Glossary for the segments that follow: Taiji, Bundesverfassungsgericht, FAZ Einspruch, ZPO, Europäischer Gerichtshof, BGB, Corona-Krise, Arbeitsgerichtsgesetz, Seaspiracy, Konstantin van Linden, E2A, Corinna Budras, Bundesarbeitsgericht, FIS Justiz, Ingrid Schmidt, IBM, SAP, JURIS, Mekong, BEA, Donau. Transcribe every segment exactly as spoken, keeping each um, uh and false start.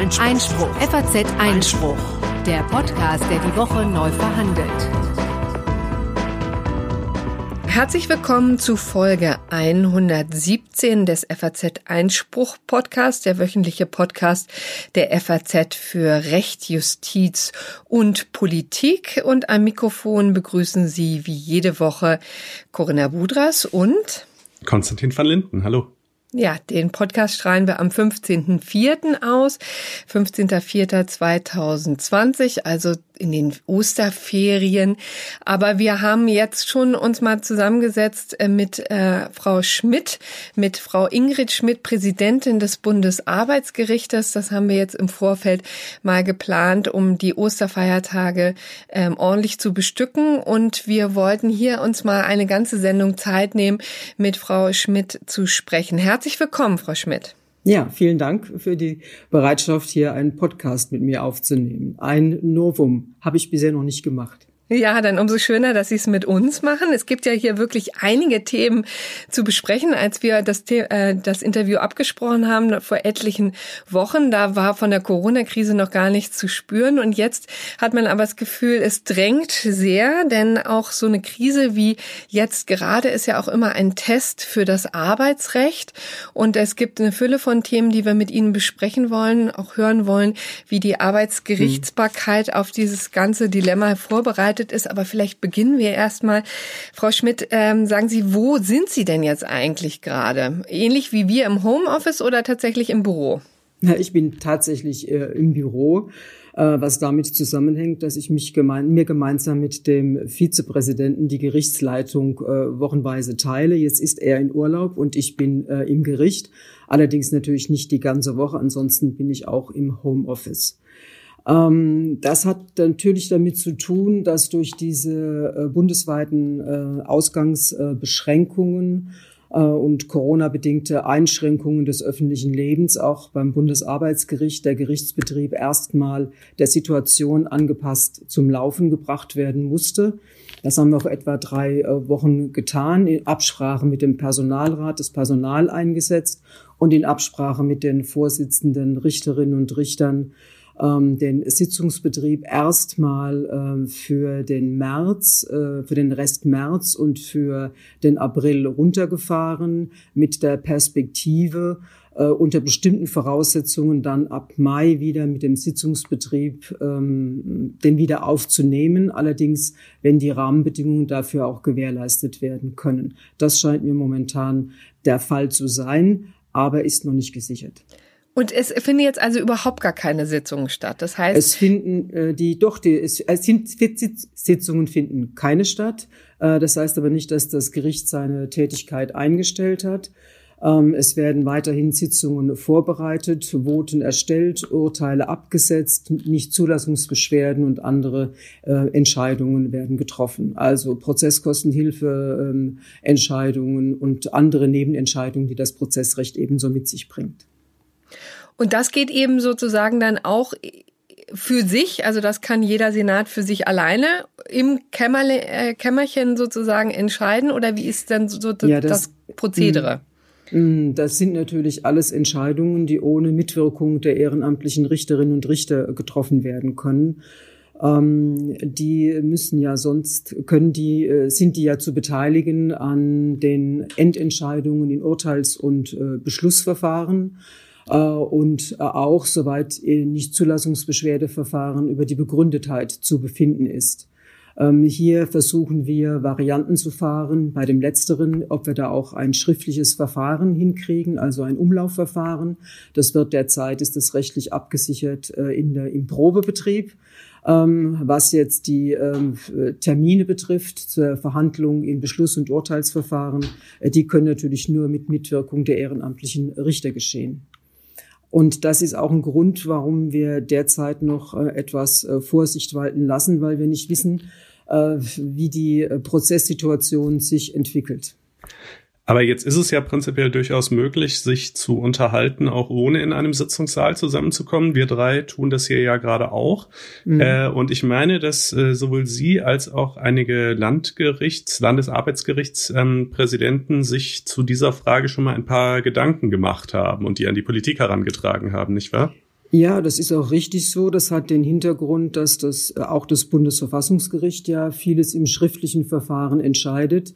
Einspruch. Einspruch. F A Z Einspruch. Der Podcast, der die Woche neu verhandelt. Herzlich willkommen zu Folge hundertsiebzehn des F A Z Einspruch Podcast, der wöchentliche Podcast der F A Z für Recht, Justiz und Politik. Und am Mikrofon begrüßen Sie wie jede Woche Corinna Budras und Konstantin van Linden. Hallo. Ja, den Podcast strahlen wir am fünfzehnten vierten aus, fünfzehnten vierten zweitausendzwanzig, also in den Osterferien. Aber wir haben jetzt schon uns mal zusammengesetzt mit äh, Frau Schmidt, mit Frau Ingrid Schmidt, Präsidentin des Bundesarbeitsgerichtes. Das haben wir jetzt im Vorfeld mal geplant, um die Osterfeiertage ähm, ordentlich zu bestücken. Und wir wollten hier uns mal eine ganze Sendung Zeit nehmen, mit Frau Schmidt zu sprechen. Herzlich Herzlich willkommen, Frau Schmidt. Ja, vielen Dank für die Bereitschaft, hier einen Podcast mit mir aufzunehmen. Ein Novum habe ich bisher noch nicht gemacht. Ja, dann umso schöner, dass Sie es mit uns machen. Es gibt ja hier wirklich einige Themen zu besprechen. Als wir das, äh, das Interview abgesprochen haben vor etlichen Wochen, da war von der Corona-Krise noch gar nichts zu spüren. Und jetzt hat man aber das Gefühl, es drängt sehr, denn auch so eine Krise wie jetzt gerade ist ja auch immer ein Test für das Arbeitsrecht. Und es gibt eine Fülle von Themen, die wir mit Ihnen besprechen wollen, auch hören wollen, wie die Arbeitsgerichtsbarkeit mhm. auf dieses ganze Dilemma vorbereitet ist. Aber vielleicht beginnen wir erstmal. Frau Schmidt, ähm, sagen Sie, wo sind Sie denn jetzt eigentlich gerade? Ähnlich wie wir im Homeoffice oder tatsächlich im Büro? Ja, ich bin tatsächlich äh, im Büro, äh, was damit zusammenhängt, dass ich mich gemein, mir gemeinsam mit dem Vizepräsidenten die Gerichtsleitung äh, wochenweise teile. Jetzt ist er in Urlaub und ich bin äh, im Gericht. Allerdings natürlich nicht die ganze Woche. Ansonsten bin ich auch im Homeoffice. Das hat natürlich damit zu tun, dass durch diese bundesweiten Ausgangsbeschränkungen und Corona-bedingte Einschränkungen des öffentlichen Lebens auch beim Bundesarbeitsgericht der Gerichtsbetrieb erstmal der Situation angepasst zum Laufen gebracht werden musste. Das haben wir auch etwa drei Wochen getan, in Absprache mit dem Personalrat, das Personal eingesetzt und in Absprache mit den Vorsitzenden Richterinnen und Richtern den Sitzungsbetrieb erstmal äh, für den März, äh, für den Rest März und für den April runtergefahren, mit der Perspektive, äh, unter bestimmten Voraussetzungen dann ab Mai wieder mit dem Sitzungsbetrieb ähm, den wieder aufzunehmen, allerdings wenn die Rahmenbedingungen dafür auch gewährleistet werden können. Das scheint mir momentan der Fall zu sein, aber ist noch nicht gesichert. Und es finden jetzt also überhaupt gar keine Sitzungen statt. Das heißt, es finden äh, die doch die es, es sind Sitzungen finden keine statt. Äh, das heißt aber nicht, dass das Gericht seine Tätigkeit eingestellt hat. Ähm, es werden weiterhin Sitzungen vorbereitet, Voten erstellt, Urteile abgesetzt, nicht Zulassungsbeschwerden und andere äh, Entscheidungen werden getroffen. Also Prozesskostenhilfe, ähm, Entscheidungen und andere Nebenentscheidungen, die das Prozessrecht ebenso mit sich bringt. Und das geht eben sozusagen dann auch für sich, also das kann jeder Senat für sich alleine im Kämmerle, äh, Kämmerchen sozusagen entscheiden, oder wie ist denn so das, ja, das, das Prozedere? Mh, das sind natürlich alles Entscheidungen, die ohne Mitwirkung der ehrenamtlichen Richterinnen und Richter getroffen werden können. Ähm, die müssen ja sonst, können die, äh, sind die ja zu beteiligen an den Endentscheidungen in Urteils- und äh, Beschlussverfahren. Und auch, soweit nicht Zulassungsbeschwerdeverfahren über die Begründetheit zu befinden ist. Hier versuchen wir, Varianten zu fahren. Bei dem Letzteren, ob wir da auch ein schriftliches Verfahren hinkriegen, also ein Umlaufverfahren. Das wird derzeit, ist das rechtlich abgesichert in der, im Probebetrieb. Was jetzt die Termine betrifft zur Verhandlung in Beschluss- und Urteilsverfahren, die können natürlich nur mit Mitwirkung der ehrenamtlichen Richter geschehen. Und das ist auch ein Grund, warum wir derzeit noch etwas Vorsicht walten lassen, weil wir nicht wissen, wie die Prozesssituation sich entwickelt. Aber jetzt ist es ja prinzipiell durchaus möglich, sich zu unterhalten, auch ohne in einem Sitzungssaal zusammenzukommen. Wir drei tun das hier ja gerade auch. Mhm. Äh, und ich meine, dass äh, sowohl Sie als auch einige Landgerichts-, Landesarbeitsgerichtspräsidenten ähm, sich zu dieser Frage schon mal ein paar Gedanken gemacht haben und die an die Politik herangetragen haben, nicht wahr? Ja, das ist auch richtig so. Das hat den Hintergrund, dass das auch das Bundesverfassungsgericht ja vieles im schriftlichen Verfahren entscheidet.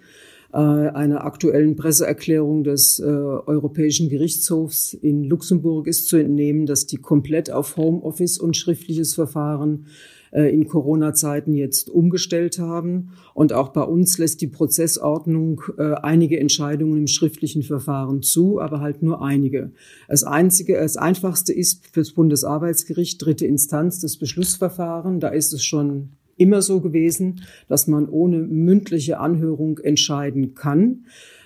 Einer aktuellen Presseerklärung des äh, Europäischen Gerichtshofs in Luxemburg ist zu entnehmen, dass die komplett auf Homeoffice und schriftliches Verfahren äh, in Corona-Zeiten jetzt umgestellt haben. Und auch bei uns lässt die Prozessordnung äh, einige Entscheidungen im schriftlichen Verfahren zu, aber halt nur einige. Das einzige, das einfachste ist für das Bundesarbeitsgericht dritte Instanz das Beschlussverfahren. Da ist es schon immer so gewesen, dass man ohne mündliche Anhörung entscheiden kann.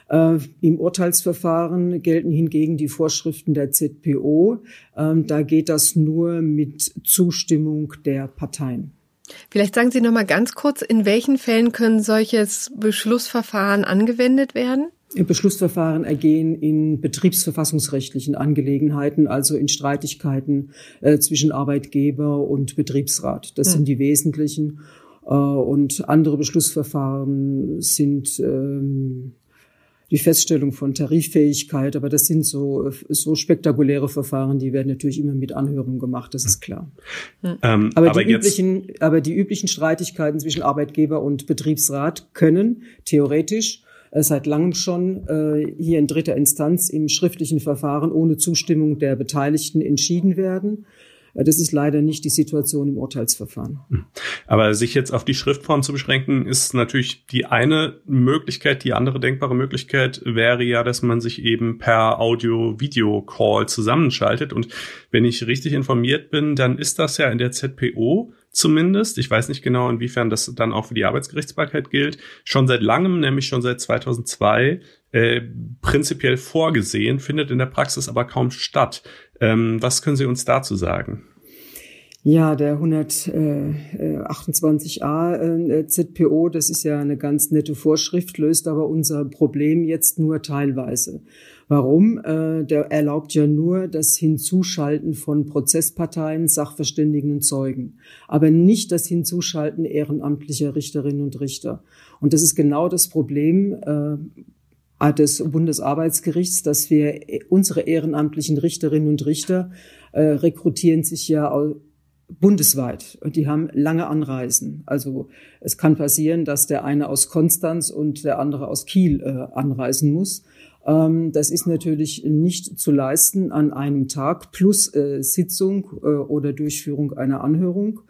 Äh, im Urteilsverfahren gelten hingegen die Vorschriften der Z P O. Ähm, da geht das nur mit Zustimmung der Parteien. Vielleicht sagen Sie noch mal ganz kurz, in welchen Fällen können solches Beschlussverfahren angewendet werden? Beschlussverfahren ergehen in betriebsverfassungsrechtlichen Angelegenheiten, also in Streitigkeiten äh, zwischen Arbeitgeber und Betriebsrat. Das ja. sind die wesentlichen. Äh, und andere Beschlussverfahren sind ähm, die Feststellung von Tariffähigkeit. Aber das sind so, so spektakuläre Verfahren, die werden natürlich immer mit Anhörung gemacht, das ist klar. Ja. Ähm, aber, aber, die üblichen, aber die üblichen Streitigkeiten zwischen Arbeitgeber und Betriebsrat können theoretisch seit langem schon äh, hier in dritter Instanz im schriftlichen Verfahren ohne Zustimmung der Beteiligten entschieden werden. Das ist leider nicht die Situation im Urteilsverfahren. Aber sich jetzt auf die Schriftform zu beschränken, ist natürlich die eine Möglichkeit. Die andere denkbare Möglichkeit wäre ja, dass man sich eben per Audio-Video-Call zusammenschaltet. Und wenn ich richtig informiert bin, dann ist das ja in der Z P O zumindest, ich weiß nicht genau, inwiefern das dann auch für die Arbeitsgerichtsbarkeit gilt, schon seit langem, nämlich schon seit zweitausendzwei, äh, prinzipiell vorgesehen, findet in der Praxis aber kaum statt. Ähm, was können Sie uns dazu sagen? Ja, der hundertachtundzwanzig a Z P O, das ist ja eine ganz nette Vorschrift, löst aber unser Problem jetzt nur teilweise. Warum? Der erlaubt ja nur das Hinzuschalten von Prozessparteien, Sachverständigen und Zeugen, aber nicht das Hinzuschalten ehrenamtlicher Richterinnen und Richter. Und das ist genau das Problem des Bundesarbeitsgerichts, dass wir unsere ehrenamtlichen Richterinnen und Richter rekrutieren sich ja bundesweit. Und die haben lange Anreisen. Also es kann passieren, dass der eine aus Konstanz und der andere aus Kiel äh, anreisen muss. Ähm, das ist natürlich nicht zu leisten an einem Tag plus äh, Sitzung äh, oder Durchführung einer Anhörung.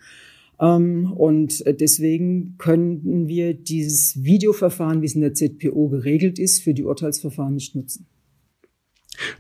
Ähm, und deswegen können wir dieses Videoverfahren, wie es in der Z P O geregelt ist, für die Urteilsverfahren nicht nutzen.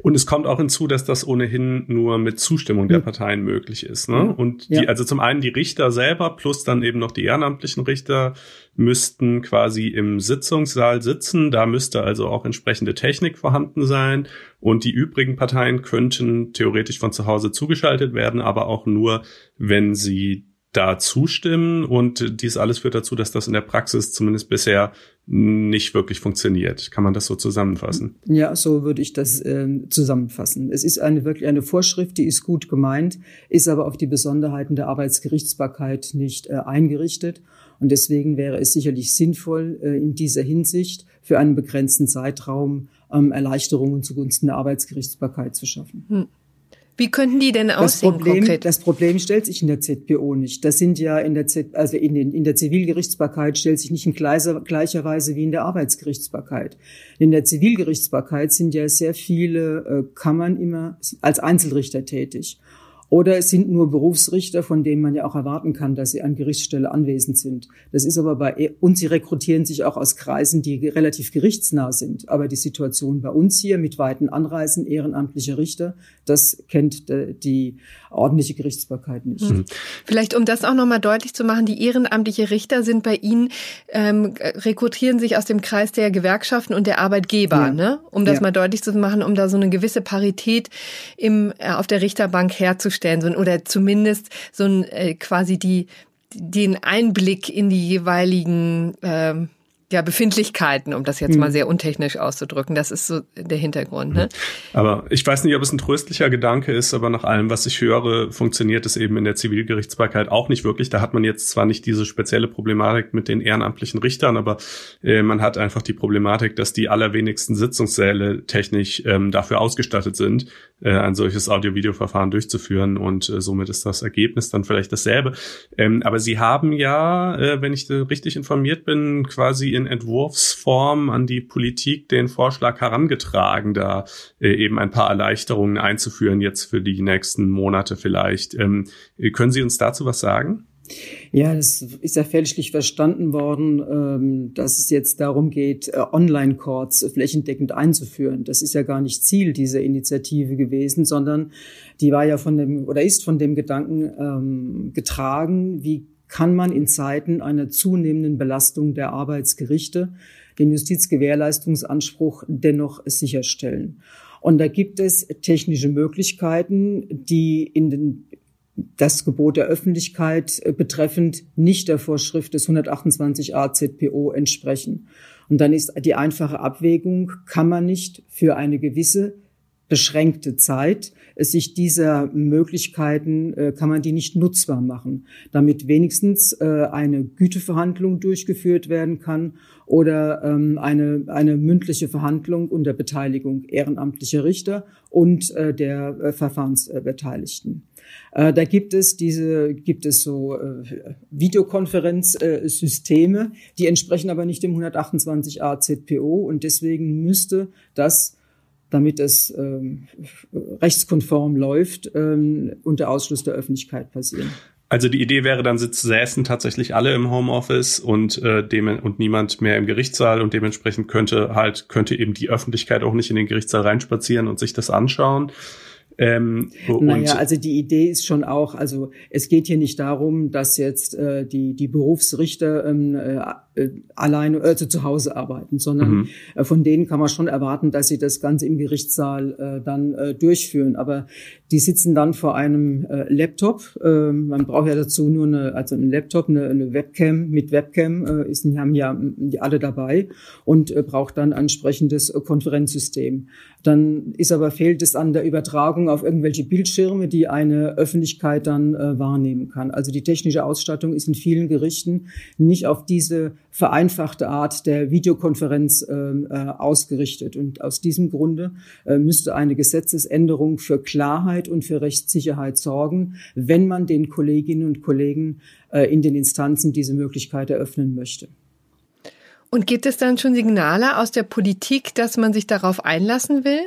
Und es kommt auch hinzu, dass das ohnehin nur mit Zustimmung der Parteien möglich ist, ne? Und die, ja. also zum einen die Richter selber plus dann eben noch die ehrenamtlichen Richter müssten quasi im Sitzungssaal sitzen. Da müsste also auch entsprechende Technik vorhanden sein. Und die übrigen Parteien könnten theoretisch von zu Hause zugeschaltet werden, aber auch nur, wenn sie da zustimmen. Und dies alles führt dazu, dass das in der Praxis zumindest bisher nicht wirklich funktioniert. Kann man das so zusammenfassen? Ja, so würde ich das äh, zusammenfassen. Es ist eine wirklich eine Vorschrift, die ist gut gemeint, ist aber auf die Besonderheiten der Arbeitsgerichtsbarkeit nicht äh, eingerichtet. Und deswegen wäre es sicherlich sinnvoll, äh, in dieser Hinsicht für einen begrenzten Zeitraum ähm, Erleichterungen zugunsten der Arbeitsgerichtsbarkeit zu schaffen. Hm. Wie könnten die denn aussehen das Problem, konkret? Das Problem stellt sich in der Z P O nicht. Das sind ja in der Z, also in, den, in der Zivilgerichtsbarkeit stellt sich nicht in gleicher, gleicher Weise wie in der Arbeitsgerichtsbarkeit. In der Zivilgerichtsbarkeit sind ja sehr viele äh, Kammern immer als Einzelrichter tätig. Oder es sind nur Berufsrichter, von denen man ja auch erwarten kann, dass sie an Gerichtsstelle anwesend sind. Das ist aber bei uns, sie rekrutieren sich auch aus Kreisen, die relativ gerichtsnah sind. Aber die Situation bei uns hier mit weiten Anreisen ehrenamtlicher Richter, das kennt die ordentliche Gerichtsbarkeit nicht. Mhm. Vielleicht, um das auch nochmal deutlich zu machen, die ehrenamtliche Richter sind bei Ihnen, ähm, rekrutieren sich aus dem Kreis der Gewerkschaften und der Arbeitgeber, ja. ne? Um das ja. mal deutlich zu machen, um da so eine gewisse Parität im, äh, auf der Richterbank herzustellen. Oder zumindest so ein äh, quasi die den Einblick in die jeweiligen äh, ja, Befindlichkeiten, um das jetzt mal sehr untechnisch auszudrücken. Das ist so der Hintergrund. Ne? Aber ich weiß nicht, ob es ein tröstlicher Gedanke ist, aber nach allem, was ich höre, funktioniert es eben in der Zivilgerichtsbarkeit auch nicht wirklich. Da hat man jetzt zwar nicht diese spezielle Problematik mit den ehrenamtlichen Richtern, aber äh, man hat einfach die Problematik, dass die allerwenigsten Sitzungssäle technisch ähm, dafür ausgestattet sind, äh, ein solches Audio-Video-Verfahren durchzuführen, und äh, somit ist das Ergebnis dann vielleicht dasselbe. Ähm, aber Sie haben ja, äh, wenn ich richtig informiert bin, quasi in Entwurfsform an die Politik den Vorschlag herangetragen, da äh, eben ein paar Erleichterungen einzuführen jetzt für die nächsten Monate vielleicht. Ähm, können Sie uns dazu was sagen? Ja, das ist ja fälschlich verstanden worden, dass es jetzt darum geht, Online-Courts flächendeckend einzuführen. Das ist ja gar nicht Ziel dieser Initiative gewesen, sondern die war ja von dem oder ist von dem Gedanken getragen, wie kann man in Zeiten einer zunehmenden Belastung der Arbeitsgerichte den Justizgewährleistungsanspruch dennoch sicherstellen. Und da gibt es technische Möglichkeiten, die in den das Gebot der Öffentlichkeit betreffend nicht der Vorschrift des hundertachtundzwanzig a Z P O entsprechen. Und dann ist die einfache Abwägung, kann man nicht für eine gewisse beschränkte Zeit sich dieser Möglichkeiten, kann man die nicht nutzbar machen, damit wenigstens eine Güteverhandlung durchgeführt werden kann oder eine, eine mündliche Verhandlung unter Beteiligung ehrenamtlicher Richter und der Verfahrensbeteiligten. Da gibt es diese, gibt es so äh, Videokonferenzsysteme, äh, die entsprechen aber nicht dem hundertachtundzwanzig a Z P O, und deswegen müsste das, damit es ähm, rechtskonform läuft, ähm, unter Ausschluss der Öffentlichkeit passieren. Also die Idee wäre dann, säßen tatsächlich alle im Homeoffice und äh, dem, und niemand mehr im Gerichtssaal, und dementsprechend könnte halt könnte eben die Öffentlichkeit auch nicht in den Gerichtssaal reinspazieren und sich das anschauen. Ähm, naja, also die Idee ist schon auch, also es geht hier nicht darum, dass jetzt äh, die die Berufsrichter äh, alleine also zu Hause arbeiten, sondern mhm. äh, von denen kann man schon erwarten, dass sie das Ganze im Gerichtssaal äh, dann äh, durchführen. Aber die sitzen dann vor einem äh, Laptop. Äh, man braucht ja dazu nur eine, also einen Laptop, eine, eine Webcam mit Webcam äh, ist, haben ja die alle dabei, und äh, braucht dann ein entsprechendes äh, Konferenzsystem. Dann ist aber fehlt es an der Übertragung auf irgendwelche Bildschirme, die eine Öffentlichkeit dann äh, wahrnehmen kann. Also die technische Ausstattung ist in vielen Gerichten nicht auf diese vereinfachte Art der Videokonferenz äh, ausgerichtet. Und aus diesem Grunde äh, müsste eine Gesetzesänderung für Klarheit und für Rechtssicherheit sorgen, wenn man den Kolleginnen und Kollegen äh, in den Instanzen diese Möglichkeit eröffnen möchte. Und gibt es dann schon Signale aus der Politik, dass man sich darauf einlassen will?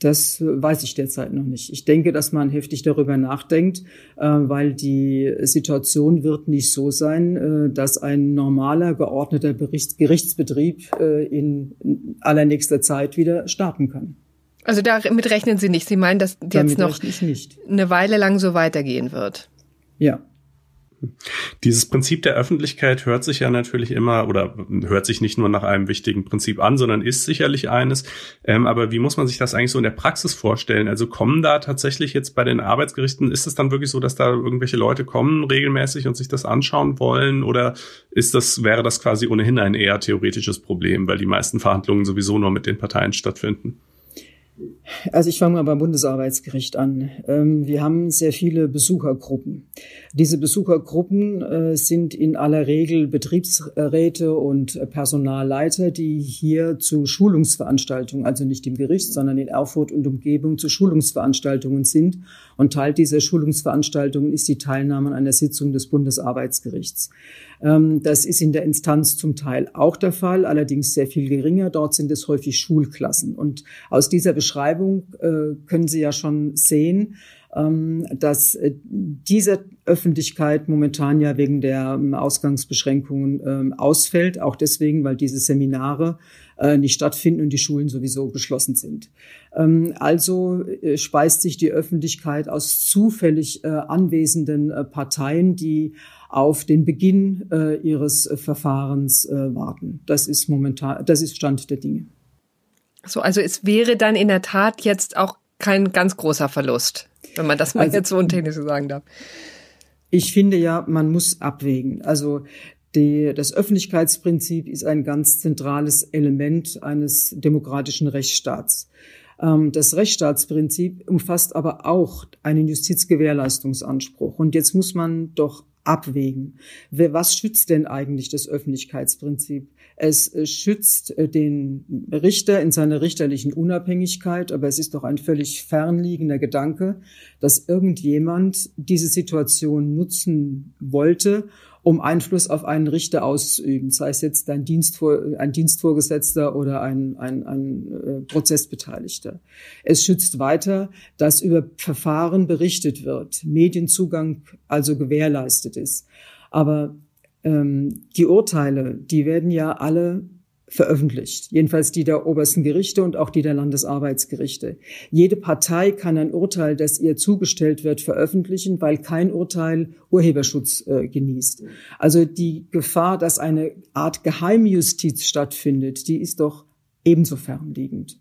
Das weiß ich derzeit noch nicht. Ich denke, dass man heftig darüber nachdenkt, weil die Situation wird nicht so sein, dass ein normaler, geordneter Gerichtsbetrieb in allernächster Zeit wieder starten kann. Also damit rechnen Sie nicht. Sie meinen, dass jetzt noch eine Weile lang so weitergehen wird? Ja. Dieses Prinzip der Öffentlichkeit hört sich ja natürlich immer oder hört sich nicht nur nach einem wichtigen Prinzip an, sondern ist sicherlich eines. Ähm, aber wie muss man sich das eigentlich so in der Praxis vorstellen? Also kommen da tatsächlich jetzt bei den Arbeitsgerichten, ist es dann wirklich so, dass da irgendwelche Leute kommen regelmäßig und sich das anschauen wollen? Oder ist das, wäre das quasi ohnehin ein eher theoretisches Problem, weil die meisten Verhandlungen sowieso nur mit den Parteien stattfinden? Also ich fange mal beim Bundesarbeitsgericht an. Wir haben sehr viele Besuchergruppen. Diese Besuchergruppen sind in aller Regel Betriebsräte und Personalleiter, die hier zu Schulungsveranstaltungen, also nicht im Gericht, sondern in Erfurt und Umgebung zu Schulungsveranstaltungen sind. Und Teil dieser Schulungsveranstaltungen ist die Teilnahme an einer Sitzung des Bundesarbeitsgerichts. Das ist in der Instanz zum Teil auch der Fall, allerdings sehr viel geringer. Dort sind es häufig Schulklassen. Und aus dieser Beschreibung äh, können Sie ja schon sehen, ähm, dass äh, diese Öffentlichkeit momentan ja wegen der ähm, Ausgangsbeschränkungen ähm, ausfällt, auch deswegen, weil diese Seminare äh, nicht stattfinden und die Schulen sowieso geschlossen sind. Ähm, also äh, speist sich die Öffentlichkeit aus zufällig äh, anwesenden äh, Parteien, die auf den Beginn äh, ihres äh, Verfahrens äh, warten. Das ist momentan, das ist Stand der Dinge. So, also es wäre dann in der Tat jetzt auch kein ganz großer Verlust, wenn man das mal also, jetzt so untechnisch sagen darf. Ich finde ja, man muss abwägen. Also Die, das Öffentlichkeitsprinzip ist ein ganz zentrales Element eines demokratischen Rechtsstaats. Das Rechtsstaatsprinzip umfasst aber auch einen Justizgewährleistungsanspruch. Und jetzt muss man doch abwägen. Was schützt denn eigentlich das Öffentlichkeitsprinzip? Es schützt den Richter in seiner richterlichen Unabhängigkeit, aber es ist doch ein völlig fernliegender Gedanke, dass irgendjemand diese Situation nutzen wollte, um Einfluss auf einen Richter auszuüben, sei es jetzt ein, Dienstvor, ein Dienstvorgesetzter oder ein, ein, ein Prozessbeteiligter. Es schützt weiter, dass über Verfahren berichtet wird, Medienzugang also gewährleistet ist. Aber ähm, die Urteile, die werden ja alle veröffentlicht, jedenfalls die der obersten Gerichte und auch die der Landesarbeitsgerichte. Jede Partei kann ein Urteil, das ihr zugestellt wird, veröffentlichen, weil kein Urteil Urheberschutz äh, genießt. Also die Gefahr, dass eine Art Geheimjustiz stattfindet, die ist doch ebenso fernliegend.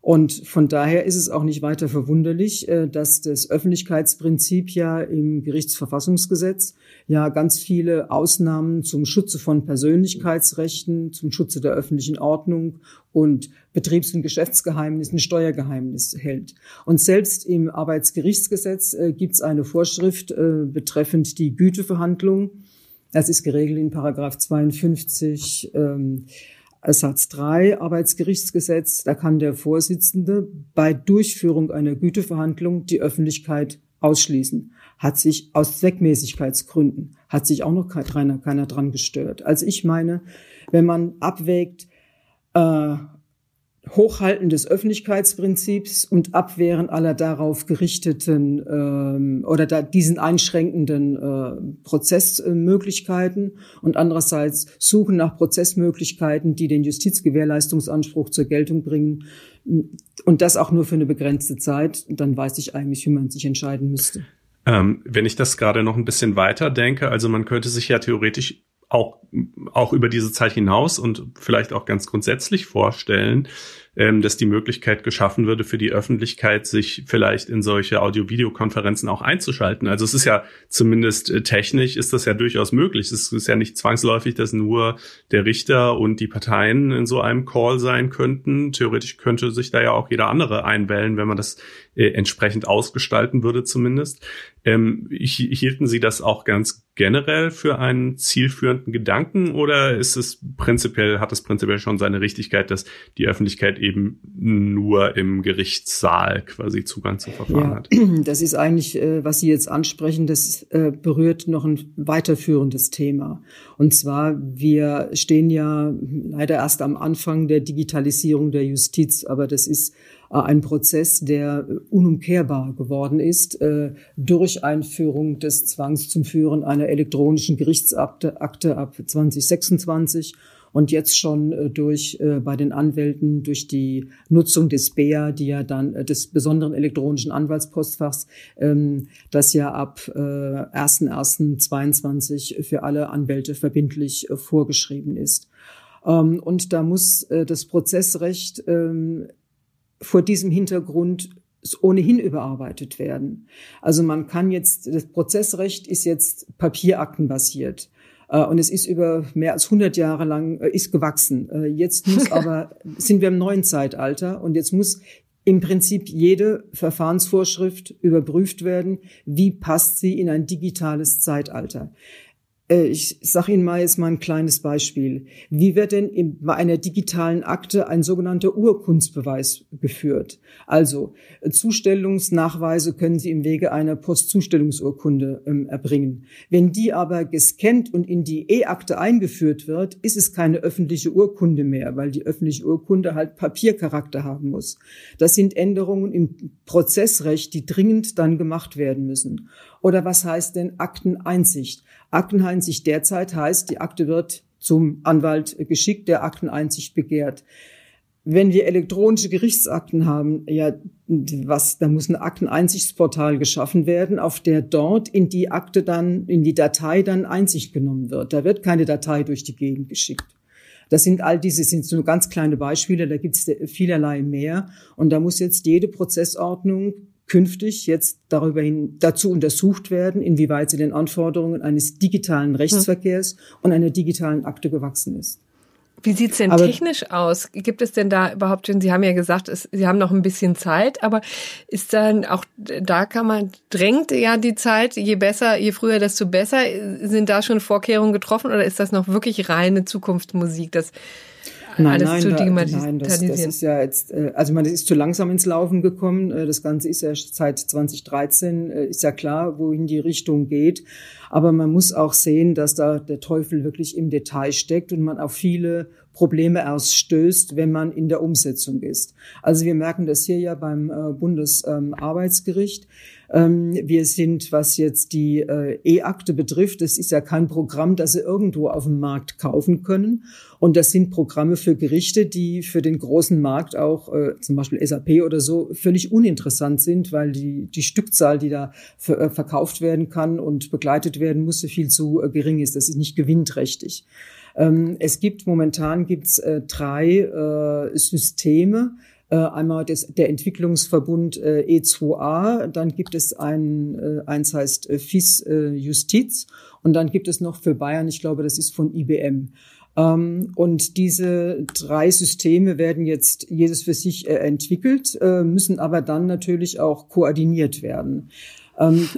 Und von daher ist es auch nicht weiter verwunderlich, dass das Öffentlichkeitsprinzip ja im Gerichtsverfassungsgesetz ja ganz viele Ausnahmen zum Schutze von Persönlichkeitsrechten, zum Schutze der öffentlichen Ordnung und Betriebs- und Geschäftsgeheimnissen, Steuergeheimnis hält. Und selbst im Arbeitsgerichtsgesetz gibt es eine Vorschrift betreffend die Güteverhandlung. Das ist geregelt in Paragraph zweiundfünfzig Satz drei Arbeitsgerichtsgesetz, da kann der Vorsitzende bei Durchführung einer Güteverhandlung die Öffentlichkeit ausschließen. Hat sich aus Zweckmäßigkeitsgründen, hat sich auch noch keiner, keiner dran gestört. Also ich meine, wenn man abwägt, äh, Hochhalten des Öffentlichkeitsprinzips und Abwehren aller darauf gerichteten ähm, oder da diesen einschränkenden äh, Prozessmöglichkeiten und andererseits Suchen nach Prozessmöglichkeiten, die den Justizgewährleistungsanspruch zur Geltung bringen und das auch nur für eine begrenzte Zeit, dann weiß ich eigentlich, wie man sich entscheiden müsste. Ähm, wenn ich das gerade noch ein bisschen weiter denke, also man könnte sich ja theoretisch auch auch über diese Zeit hinaus und vielleicht auch ganz grundsätzlich vorstellen, ähm, dass die Möglichkeit geschaffen würde für die Öffentlichkeit, sich vielleicht in solche Audio-Videokonferenzen auch einzuschalten. Also es ist ja zumindest technisch ist das ja durchaus möglich. Es ist ja nicht zwangsläufig, dass nur der Richter und die Parteien in so einem Call sein könnten. Theoretisch könnte sich da ja auch jeder andere einwählen, wenn man das äh, entsprechend ausgestalten würde zumindest. Ähm, hielten Sie das auch ganz generell für einen zielführenden Gedanken oder ist es prinzipiell, hat es prinzipiell schon seine Richtigkeit, dass die Öffentlichkeit eben nur im Gerichtssaal quasi Zugang zum Verfahren ja, hat? Das ist eigentlich, was Sie jetzt ansprechen, das berührt noch ein weiterführendes Thema. Und zwar, wir stehen ja leider erst am Anfang der Digitalisierung der Justiz, aber das ist ein Prozess, der unumkehrbar geworden ist äh, durch Einführung des Zwangs zum Führen einer elektronischen Gerichtsakte Akte ab zwanzig sechsundzwanzig und jetzt schon äh, durch äh, bei den Anwälten durch die Nutzung des B E A, die ja dann äh, des besonderen elektronischen Anwaltspostfachs, ähm, das ja ab äh, erster Januar zweitausendzweiundzwanzig für alle Anwälte verbindlich äh, vorgeschrieben ist. Ähm, und da muss äh, das Prozessrecht ähm, vor diesem Hintergrund ohnehin überarbeitet werden. Also man kann jetzt, das Prozessrecht ist jetzt papieraktenbasiert. Und es ist über mehr als hundert Jahre lang, ist gewachsen. Jetzt muss aber, sind wir im neuen Zeitalter und jetzt muss im Prinzip jede Verfahrensvorschrift überprüft werden. Wie passt sie in ein digitales Zeitalter? Ich sage Ihnen mal jetzt mal ein kleines Beispiel. Wie wird denn in, bei einer digitalen Akte ein sogenannter Urkundsbeweis geführt? Also Zustellungsnachweise können Sie im Wege einer Postzustellungsurkunde ähm, erbringen. Wenn die aber gescannt und in die E-Akte eingeführt wird, ist es keine öffentliche Urkunde mehr, weil die öffentliche Urkunde halt Papiercharakter haben muss. Das sind Änderungen im Prozessrecht, die dringend dann gemacht werden müssen. Oder was heißt denn Akteneinsicht? Akteneinsicht derzeit heißt, die Akte wird zum Anwalt geschickt, der Akteneinsicht begehrt. Wenn wir elektronische Gerichtsakten haben, ja, was, da muss ein Akteneinsichtsportal geschaffen werden, auf der dort in die Akte dann, in die Datei dann Einsicht genommen wird. Da wird keine Datei durch die Gegend geschickt. Das sind all diese, sind so ganz kleine Beispiele, da gibt es vielerlei mehr. Und da muss jetzt jede Prozessordnung künftig jetzt darüber hin dazu untersucht werden, inwieweit sie den Anforderungen eines digitalen Rechtsverkehrs hm. und einer digitalen Akte gewachsen ist. Wie sieht es denn aber technisch aus? Gibt es denn da überhaupt schon, Sie haben ja gesagt, es, Sie haben noch ein bisschen Zeit, aber ist dann auch, da kann man, drängt ja die Zeit, je besser, je früher, desto besser. Sind da schon Vorkehrungen getroffen oder ist das noch wirklich reine Zukunftsmusik, das nein, alles nein, zu digitalisieren? Nein, das, das ist ja jetzt, also man ist zu langsam ins Laufen gekommen. Das Ganze ist ja seit zwanzig dreizehn, ist ja klar, wohin die Richtung geht. Aber man muss auch sehen, dass da der Teufel wirklich im Detail steckt und man auf viele Probleme erst stößt, wenn man in der Umsetzung ist. Also wir merken das hier ja beim Bundesarbeitsgericht. Wir sind, was jetzt die E-Akte betrifft, das ist ja kein Programm, das Sie irgendwo auf dem Markt kaufen können. Und das sind Programme für Gerichte, die für den großen Markt auch, zum Beispiel S A P oder so, völlig uninteressant sind, weil die, die Stückzahl, die da verkauft werden kann und begleitet werden muss, viel zu gering ist. Das ist nicht gewinnträchtig. Es gibt momentan gibt's drei Systeme. Einmal das, der Entwicklungsverbund E zwei A, dann gibt es ein, eins heißt F I S Justiz und dann gibt es noch für Bayern, ich glaube, das ist von I B M. Und diese drei Systeme werden jetzt jedes für sich entwickelt, müssen aber dann natürlich auch koordiniert werden.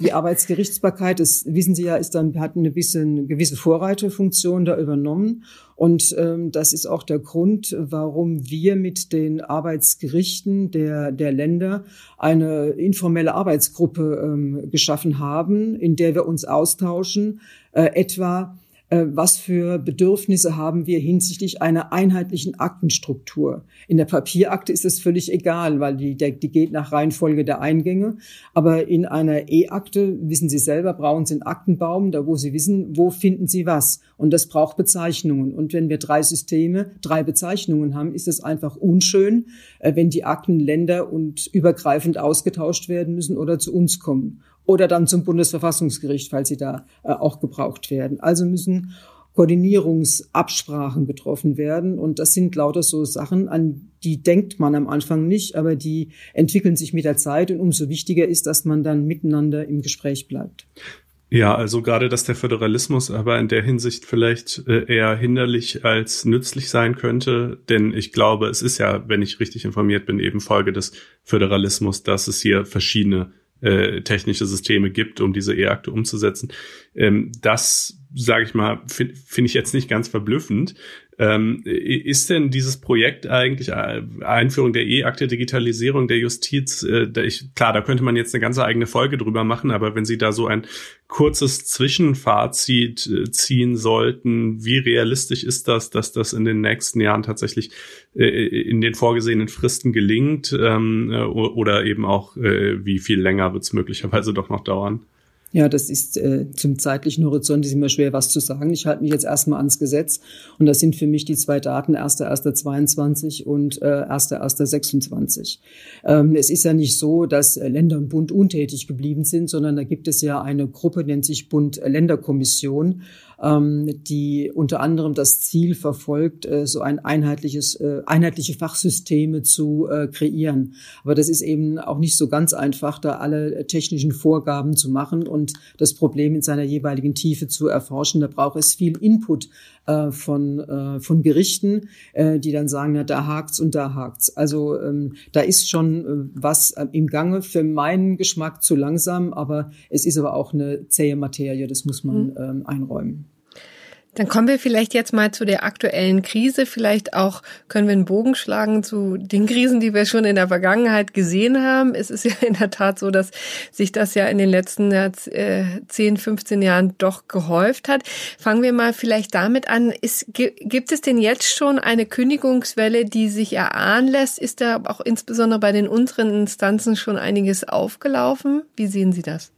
Die Arbeitsgerichtsbarkeit, das wissen Sie ja, ist dann, hat eine bisschen, gewisse Vorreiterfunktion da übernommen. Und ähm, das ist auch der Grund, warum wir mit den Arbeitsgerichten der, der Länder eine informelle Arbeitsgruppe ähm, geschaffen haben, in der wir uns austauschen, äh, etwa was für Bedürfnisse haben wir hinsichtlich einer einheitlichen Aktenstruktur. In der Papierakte ist das völlig egal, weil die, die geht nach Reihenfolge der Eingänge. Aber in einer E-Akte, wissen Sie selber, brauchen Sie einen Aktenbaum, da wo Sie wissen, wo finden Sie was. Und das braucht Bezeichnungen. Und wenn wir drei Systeme, drei Bezeichnungen haben, ist es einfach unschön, wenn die Akten länder- und übergreifend ausgetauscht werden müssen oder zu uns kommen. Oder dann zum Bundesverfassungsgericht, falls sie da äh, auch gebraucht werden. Also müssen Koordinierungsabsprachen getroffen werden. Und das sind lauter so Sachen, an die denkt man am Anfang nicht, aber die entwickeln sich mit der Zeit. Und umso wichtiger ist, dass man dann miteinander im Gespräch bleibt. Ja, also gerade, dass der Föderalismus aber in der Hinsicht vielleicht eher hinderlich als nützlich sein könnte. Denn ich glaube, es ist ja, wenn ich richtig informiert bin, eben Folge des Föderalismus, dass es hier verschiedene Äh, technische Systeme gibt, um diese E-Akte umzusetzen. Ähm, das, sage ich mal, finde find ich jetzt nicht ganz verblüffend. Ähm, ist denn dieses Projekt eigentlich äh, Einführung der E-Akte, Digitalisierung der Justiz, äh, da ich, klar, da könnte man jetzt eine ganze eigene Folge drüber machen, aber wenn Sie da so ein kurzes Zwischenfazit äh, ziehen sollten, wie realistisch ist das, dass das in den nächsten Jahren tatsächlich äh, in den vorgesehenen Fristen gelingt ähm, äh, oder eben auch, äh, wie viel länger wird es möglicherweise doch noch dauern? Ja, das ist äh, zum zeitlichen Horizont ist immer schwer, was zu sagen. Ich halte mich jetzt erstmal ans Gesetz. Und das sind für mich die zwei Daten, erster erster zweiundzwanzig und äh, erster erster sechsundzwanzig. Ähm, es ist ja nicht so, dass Länder und Bund untätig geblieben sind, sondern da gibt es ja eine Gruppe, nennt sich Bund-Länder-Kommission, ähm, die unter anderem das Ziel verfolgt, äh, so ein einheitliches, äh, einheitliche Fachsysteme zu äh, kreieren. Aber das ist eben auch nicht so ganz einfach, da alle technischen Vorgaben zu machen und und das Problem in seiner jeweiligen Tiefe zu erforschen. Da braucht es viel Input äh, von, äh, von Gerichten, äh, die dann sagen, na, da hakt's und da hakt's. Also ähm, da ist schon äh, was äh, im Gange, für meinen Geschmack zu langsam, aber es ist aber auch eine zähe Materie, das muss man ähm, einräumen. Dann kommen wir vielleicht jetzt mal zu der aktuellen Krise. Vielleicht auch können wir einen Bogen schlagen zu den Krisen, die wir schon in der Vergangenheit gesehen haben. Es ist ja in der Tat so, dass sich das ja in den letzten zehn, fünfzehn Jahren doch gehäuft hat. Fangen wir mal vielleicht damit an. Ist, gibt es denn jetzt schon eine Kündigungswelle, die sich erahnen lässt? Ist da auch insbesondere bei den unteren Instanzen schon einiges aufgelaufen? Wie sehen Sie das?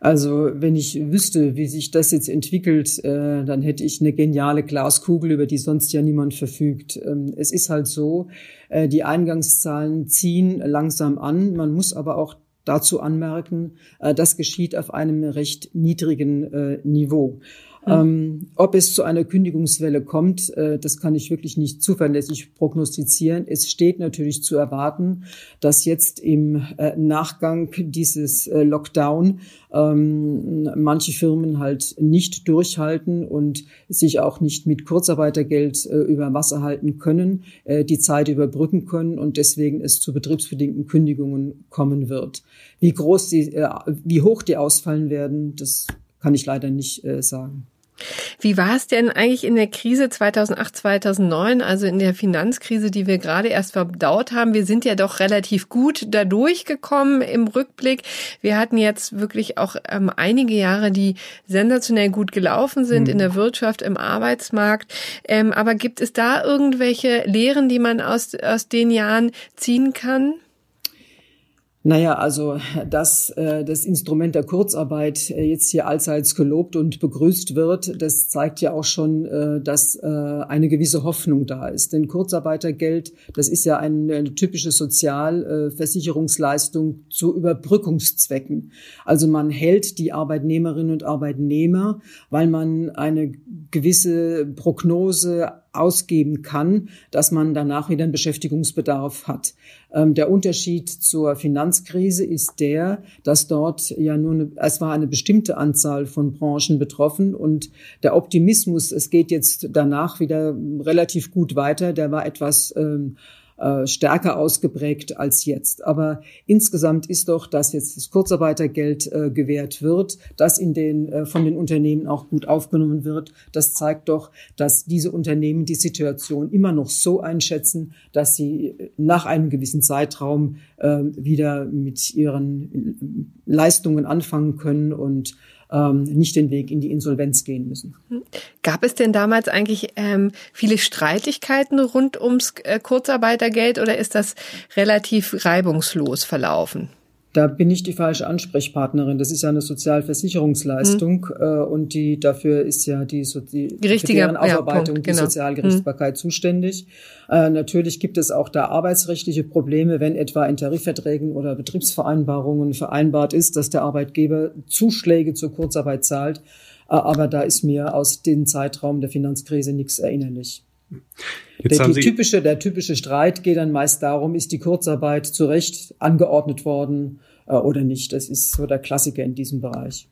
Also wenn ich wüsste, wie sich das jetzt entwickelt, äh, dann hätte ich eine geniale Glaskugel, über die sonst ja niemand verfügt. Ähm, es ist halt so, äh, die Eingangszahlen ziehen langsam an. Man muss aber auch dazu anmerken, äh, das geschieht auf einem recht niedrigen äh, Niveau. Mhm. Ähm, ob es zu einer Kündigungswelle kommt, äh, das kann ich wirklich nicht zuverlässig prognostizieren. Es steht natürlich zu erwarten, dass jetzt im äh, Nachgang dieses äh, Lockdown ähm, manche Firmen halt nicht durchhalten und sich auch nicht mit Kurzarbeitergeld äh, über Wasser halten können, äh, die Zeit überbrücken können und deswegen es zu betriebsbedingten Kündigungen kommen wird. Wie groß die, äh, wie hoch die ausfallen werden, das kann ich leider nicht äh, sagen. Wie war es denn eigentlich in der Krise zweitausendacht, zweitausendneun, also in der Finanzkrise, die wir gerade erst verdaut haben? Wir sind ja doch relativ gut da durchgekommen im Rückblick. Wir hatten jetzt wirklich auch ähm, einige Jahre, die sensationell gut gelaufen sind, mhm, in der Wirtschaft, im Arbeitsmarkt. Ähm, aber gibt es da irgendwelche Lehren, die man aus, aus den Jahren ziehen kann? Naja, also dass äh, das Instrument der Kurzarbeit äh, jetzt hier allseits gelobt und begrüßt wird, das zeigt ja auch schon, äh, dass äh, eine gewisse Hoffnung da ist. Denn Kurzarbeitergeld, das ist ja eine, eine typische Sozialversicherungsleistung äh, zu Überbrückungszwecken. Also man hält die Arbeitnehmerinnen und Arbeitnehmer, weil man eine gewisse Prognose ausgeben kann, dass man danach wieder einen Beschäftigungsbedarf hat. Ähm, der Unterschied zur Finanzkrise ist der, dass dort ja nur eine, es war eine bestimmte Anzahl von Branchen betroffen und der Optimismus, es geht jetzt danach wieder relativ gut weiter, der war etwas ähm, Äh, stärker ausgeprägt als jetzt. Aber insgesamt ist doch, dass jetzt das Kurzarbeitergeld äh, gewährt wird, dass in den, äh, von den Unternehmen auch gut aufgenommen wird. Das zeigt doch, dass diese Unternehmen die Situation immer noch so einschätzen, dass sie nach einem gewissen Zeitraum äh, wieder mit ihren Leistungen anfangen können und nicht den Weg in die Insolvenz gehen müssen. Gab es denn damals eigentlich ähm, viele Streitigkeiten rund ums äh, Kurzarbeitergeld oder ist das relativ reibungslos verlaufen? Da bin ich die falsche Ansprechpartnerin. Das ist ja eine Sozialversicherungsleistung, mhm, äh, und die dafür ist ja die, so, die Richtiger, Aufarbeitung, ja, Punkt, genau, die Sozialgerichtsbarkeit, mhm, zuständig. Äh, natürlich gibt es auch da arbeitsrechtliche Probleme, wenn etwa in Tarifverträgen oder Betriebsvereinbarungen vereinbart ist, dass der Arbeitgeber Zuschläge zur Kurzarbeit zahlt. Äh, aber da ist mir aus dem Zeitraum der Finanzkrise nichts erinnerlich. Der, die typische, der typische Streit geht dann meist darum, ist die Kurzarbeit zu Recht angeordnet worden äh, oder nicht. Das ist so der Klassiker in diesem Bereich.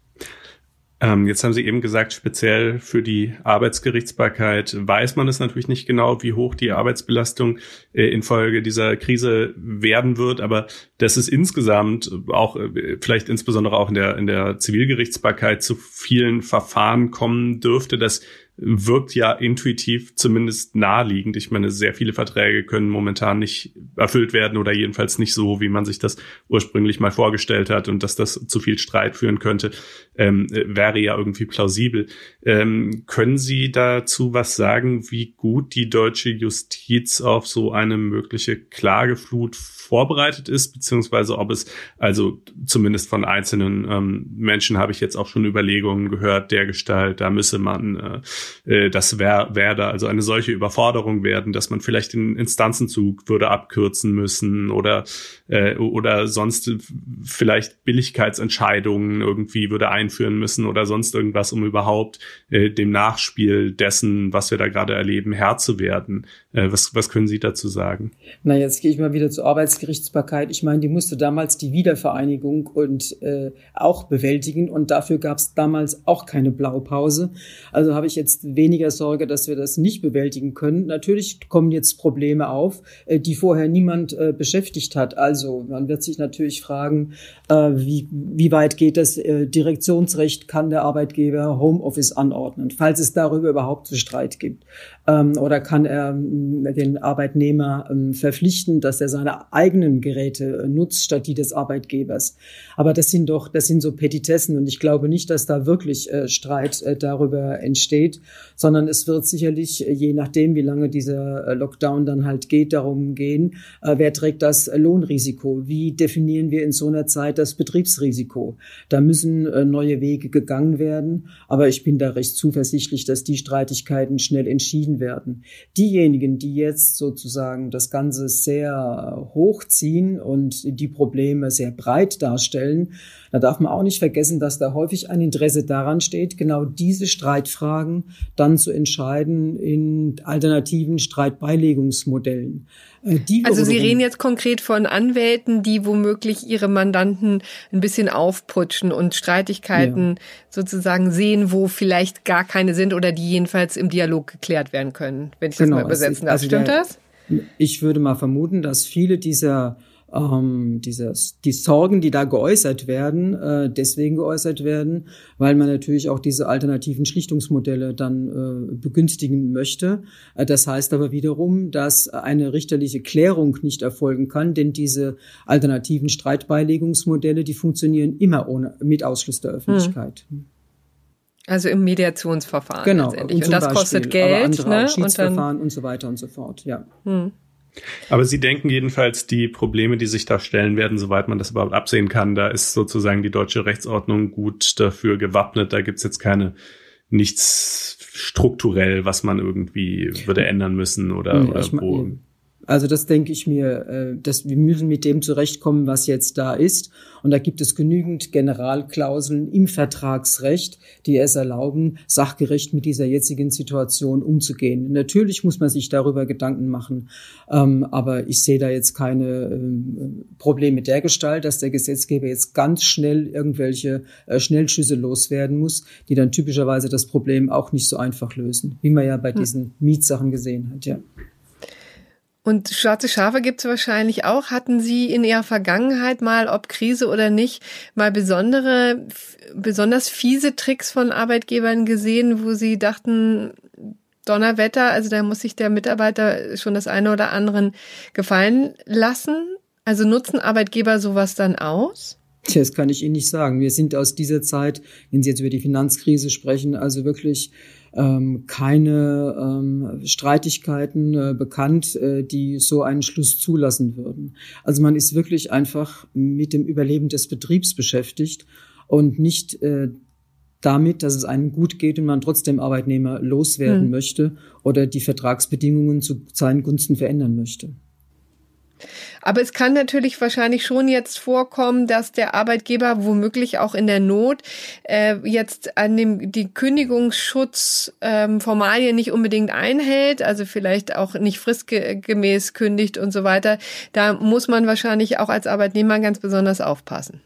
Ähm, jetzt haben Sie eben gesagt, speziell für die Arbeitsgerichtsbarkeit weiß man es natürlich nicht genau, wie hoch die Arbeitsbelastung äh, infolge dieser Krise werden wird. Aber dass es insgesamt auch, äh, vielleicht insbesondere auch in der, in der Zivilgerichtsbarkeit zu vielen Verfahren kommen dürfte, das wirkt ja intuitiv zumindest naheliegend. Ich meine, sehr viele Verträge können momentan nicht erfüllt werden oder jedenfalls nicht so, wie man sich das ursprünglich mal vorgestellt hat und dass das zu viel Streit führen könnte, ähm, wäre ja irgendwie plausibel. Ähm, können Sie dazu was sagen, wie gut die deutsche Justiz auf so eine mögliche Klageflut vorbereitet ist, beziehungsweise ob es, also zumindest von einzelnen ähm, Menschen habe ich jetzt auch schon Überlegungen gehört, dergestalt, da müsse man äh, das wäre wär da also eine solche Überforderung werden, dass man vielleicht den Instanzenzug würde abkürzen müssen oder äh, oder sonst vielleicht Billigkeitsentscheidungen irgendwie würde einführen müssen oder sonst irgendwas, um überhaupt äh, dem Nachspiel dessen, was wir da gerade erleben, Herr zu werden. Äh, was, was können Sie dazu sagen? Na, jetzt gehe ich mal wieder zur Arbeitsgerichtsbarkeit. Ich meine, die musste damals die Wiedervereinigung und äh, auch bewältigen und dafür gab es damals auch keine Blaupause. Also habe ich jetzt weniger Sorge, dass wir das nicht bewältigen können. Natürlich kommen jetzt Probleme auf, die vorher niemand beschäftigt hat. Also man wird sich natürlich fragen, wie, wie weit geht das Direktionsrecht? Kann der Arbeitgeber Homeoffice anordnen, falls es darüber überhaupt zu Streit gibt? Oder kann er den Arbeitnehmer verpflichten, dass er seine eigenen Geräte nutzt, statt die des Arbeitgebers? Aber das sind doch, das sind so Petitessen und ich glaube nicht, dass da wirklich Streit darüber entsteht. sondern es wird sicherlich, je nachdem, wie lange dieser Lockdown dann halt geht, darum gehen, wer trägt das Lohnrisiko? Wie definieren wir in so einer Zeit das Betriebsrisiko? Da müssen neue Wege gegangen werden, aber ich bin da recht zuversichtlich, dass die Streitigkeiten schnell entschieden werden. Diejenigen, die jetzt sozusagen das Ganze sehr hochziehen und die Probleme sehr breit darstellen, da darf man auch nicht vergessen, dass da häufig ein Interesse daran steht, genau diese Streitfragen dann zu entscheiden in alternativen Streitbeilegungsmodellen. Die also Sie reden jetzt konkret von Anwälten, die womöglich ihre Mandanten ein bisschen aufputschen und Streitigkeiten ja. sozusagen sehen, wo vielleicht gar keine sind oder die jedenfalls im Dialog geklärt werden können, wenn ich genau, das mal übersetzen darf. Also stimmt der, das? Ich würde mal vermuten, dass viele dieser Ähm, dieses, die Sorgen, die da geäußert werden, äh, deswegen geäußert werden, weil man natürlich auch diese alternativen Schlichtungsmodelle dann äh, begünstigen möchte. Äh, das heißt aber wiederum, dass eine richterliche Klärung nicht erfolgen kann, denn diese alternativen Streitbeilegungsmodelle, die funktionieren immer ohne, mit Ausschluss der Öffentlichkeit. Hm. Also im Mediationsverfahren genau, letztendlich. Und, und das Beispiel, kostet Geld, aber ne? Schiedsverfahren und, und so weiter und so fort, ja. Hm. Aber Sie denken jedenfalls, die Probleme, die sich da stellen werden, soweit man das überhaupt absehen kann, da ist sozusagen die deutsche Rechtsordnung gut dafür gewappnet. Da gibt's jetzt keine, nichts strukturell, was man irgendwie würde ändern müssen oder, ja, oder wo. Also das denke ich mir, dass wir müssen mit dem zurechtkommen, was jetzt da ist. Und da gibt es genügend Generalklauseln im Vertragsrecht, die es erlauben, sachgerecht mit dieser jetzigen Situation umzugehen. Natürlich muss man sich darüber Gedanken machen, aber ich sehe da jetzt keine Probleme der Gestalt, dass der Gesetzgeber jetzt ganz schnell irgendwelche Schnellschüsse loswerden muss, die dann typischerweise das Problem auch nicht so einfach lösen, wie man ja bei diesen Mietsachen gesehen hat, ja. Und schwarze Schafe gibt's wahrscheinlich auch. Hatten Sie in Ihrer Vergangenheit mal, ob Krise oder nicht, mal besondere, besonders fiese Tricks von Arbeitgebern gesehen, wo Sie dachten, Donnerwetter, also da muss sich der Mitarbeiter schon das eine oder andere gefallen lassen? Also nutzen Arbeitgeber sowas dann aus? Das kann ich Ihnen nicht sagen. Wir sind aus dieser Zeit, wenn Sie jetzt über die Finanzkrise sprechen, also wirklich ähm, keine ähm, Streitigkeiten äh, bekannt, äh, die so einen Schluss zulassen würden. Also man ist wirklich einfach mit dem Überleben des Betriebs beschäftigt und nicht äh, damit, dass es einem gut geht und man trotzdem Arbeitnehmer loswerden hm. möchte oder die Vertragsbedingungen zu seinen Gunsten verändern möchte. Aber es kann natürlich wahrscheinlich schon jetzt vorkommen, dass der Arbeitgeber womöglich auch in der Not äh, jetzt an dem die Kündigungsschutzformalien ähm, nicht unbedingt einhält, also vielleicht auch nicht fristgemäß kündigt und so weiter. Da muss man wahrscheinlich auch als Arbeitnehmer ganz besonders aufpassen.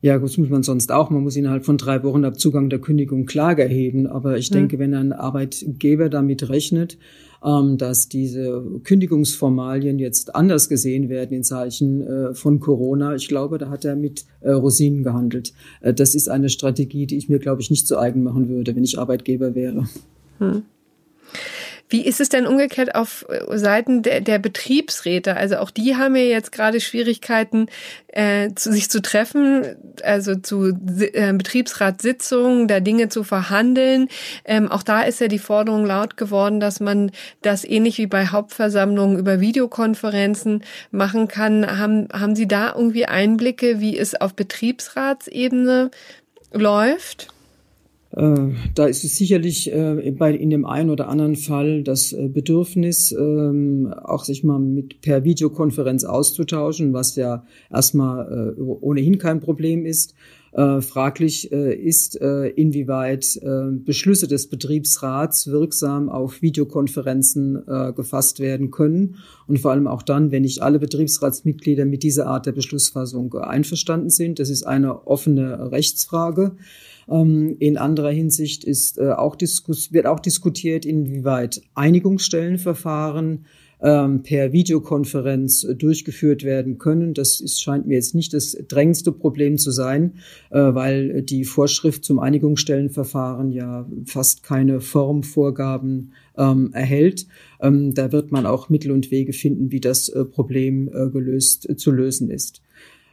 Ja, das muss man sonst auch. Man muss innerhalb von drei Wochen ab Zugang der Kündigung Klage erheben. Aber ich denke, wenn ein Arbeitgeber damit rechnet, dass diese Kündigungsformalien jetzt anders gesehen werden in Zeichen von Corona, ich glaube, da hat er mit Rosinen gehandelt. Das ist eine Strategie, die ich mir, glaube ich, nicht zu eigen machen würde, wenn ich Arbeitgeber wäre. Hm. Wie ist es denn umgekehrt auf Seiten der, der Betriebsräte? Also auch die haben ja jetzt gerade Schwierigkeiten, äh, zu, sich zu treffen, also zu äh, Betriebsratssitzungen, da Dinge zu verhandeln. Ähm, auch da ist ja die Forderung laut geworden, dass man das ähnlich wie bei Hauptversammlungen über Videokonferenzen machen kann. Haben, haben Sie da irgendwie Einblicke, wie es auf Betriebsratsebene läuft? Da ist es sicherlich in dem einen oder anderen Fall das Bedürfnis, auch sich mal mit per Videokonferenz auszutauschen, was ja erstmal ohnehin kein Problem ist. Äh, fraglich äh, ist, äh, inwieweit äh, Beschlüsse des Betriebsrats wirksam auf Videokonferenzen äh, gefasst werden können. Und vor allem auch dann, wenn nicht alle Betriebsratsmitglieder mit dieser Art der Beschlussfassung einverstanden sind. Das ist eine offene Rechtsfrage. Ähm, in anderer Hinsicht ist, äh, auch diskus- wird auch diskutiert, inwieweit Einigungsstellenverfahren per Videokonferenz durchgeführt werden können. Das ist, scheint mir jetzt nicht das drängendste Problem zu sein, weil die Vorschrift zum Einigungsstellenverfahren ja fast keine Formvorgaben ähm, erhält. Ähm, da wird man auch Mittel und Wege finden, wie das Problem äh, gelöst äh, zu lösen ist.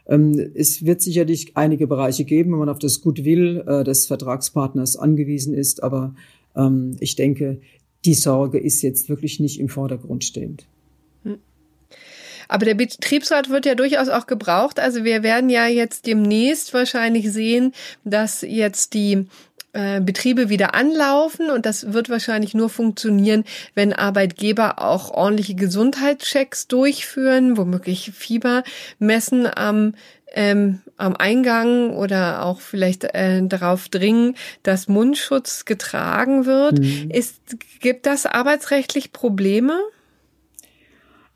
Es wird sicherlich einige Bereiche geben, wenn man auf das Goodwill des Vertragspartners angewiesen ist, aber ähm, ich denke, die Sorge ist jetzt wirklich nicht im Vordergrund stehend. Aber der Betriebsrat wird ja durchaus auch gebraucht. Also wir werden ja jetzt demnächst wahrscheinlich sehen, dass jetzt die äh, Betriebe wieder anlaufen. Und das wird wahrscheinlich nur funktionieren, wenn Arbeitgeber auch ordentliche Gesundheitschecks durchführen, womöglich Fieber messen am Ähm, am Eingang oder auch vielleicht äh, darauf dringen, dass Mundschutz getragen wird. Mhm. Ist, gibt das arbeitsrechtlich Probleme?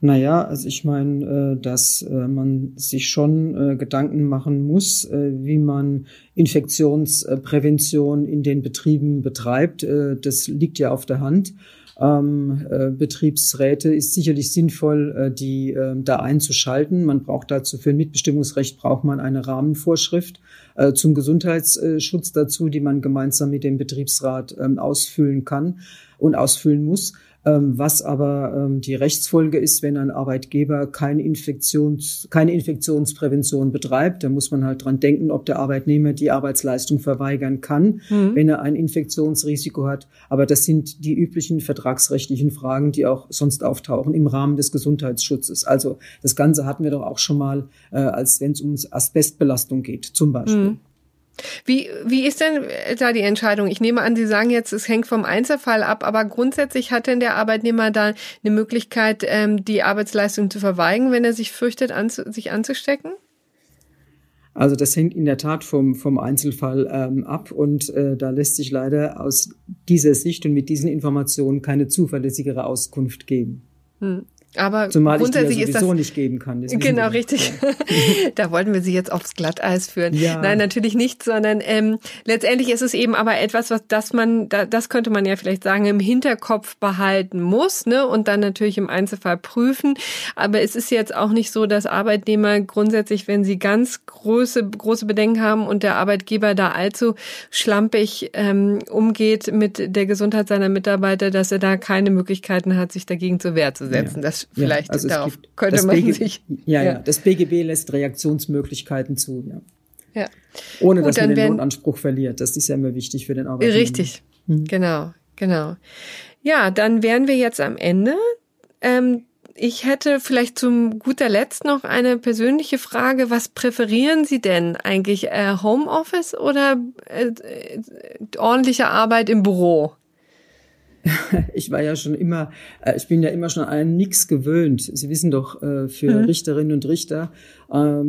Naja, also ich meine, äh, dass äh, man sich schon äh, Gedanken machen muss, äh, wie man Infektionsprävention in den Betrieben betreibt. Äh, das liegt ja auf der Hand. Ähm, äh, Betriebsräte ist sicherlich sinnvoll, äh, die äh, da einzuschalten. Man braucht dazu für ein Mitbestimmungsrecht braucht man eine Rahmenvorschrift äh, zum Gesundheitsschutz dazu, die man gemeinsam mit dem Betriebsrat äh, ausfüllen kann und ausfüllen muss. Ähm, was aber ähm, die Rechtsfolge ist, wenn ein Arbeitgeber keine, Infektions, keine Infektionsprävention betreibt, dann muss man halt dran denken, ob der Arbeitnehmer die Arbeitsleistung verweigern kann, mhm. wenn er ein Infektionsrisiko hat. Aber das sind die üblichen vertragsrechtlichen Fragen, die auch sonst auftauchen im Rahmen des Gesundheitsschutzes. Also das Ganze hatten wir doch auch schon mal, äh, als wenn es um Asbestbelastung geht, zum Beispiel. Mhm. Wie, wie ist denn da die Entscheidung? Ich nehme an, Sie sagen jetzt, es hängt vom Einzelfall ab, aber grundsätzlich hat denn der Arbeitnehmer da eine Möglichkeit, die Arbeitsleistung zu verweigern, wenn er sich fürchtet, sich anzustecken? Also das hängt in der Tat vom, vom Einzelfall ähm, ab und äh, da lässt sich leider aus dieser Sicht und mit diesen Informationen keine zuverlässigere Auskunft geben. Hm. Aber zumal grundsätzlich ich dir sowieso ist das, nicht geben kann. Das genau, richtig. Da wollten wir Sie jetzt aufs Glatteis führen. Ja. Nein, natürlich nicht, sondern ähm, letztendlich ist es eben aber etwas, was das man, da, das könnte man ja vielleicht sagen, im Hinterkopf behalten muss, ne? Und dann natürlich im Einzelfall prüfen. Aber es ist jetzt auch nicht so, dass Arbeitnehmer grundsätzlich, wenn sie ganz große, große Bedenken haben und der Arbeitgeber da allzu schlampig ähm, umgeht mit der Gesundheit seiner Mitarbeiter, dass er da keine Möglichkeiten hat, sich dagegen zur Wehr zu setzen. Ja. Das Vielleicht ja, also darauf gibt, könnte man B G B, sich... Ja, ja, ja, das B G B lässt Reaktionsmöglichkeiten zu. Ja. Ja. Ohne, Gut, dass man den werden, Lohnanspruch verliert. Das ist ja immer wichtig für den Arbeitgeber. Richtig, mhm. genau, genau. Ja, dann wären wir jetzt am Ende. Ähm, ich hätte vielleicht zum guter Letzt noch eine persönliche Frage. Was präferieren Sie denn eigentlich? Äh, Homeoffice oder äh, ordentliche Arbeit im Büro? Ich war ja schon immer, ich bin ja immer schon an einen Nix gewöhnt. Sie wissen doch, für Richterinnen und Richter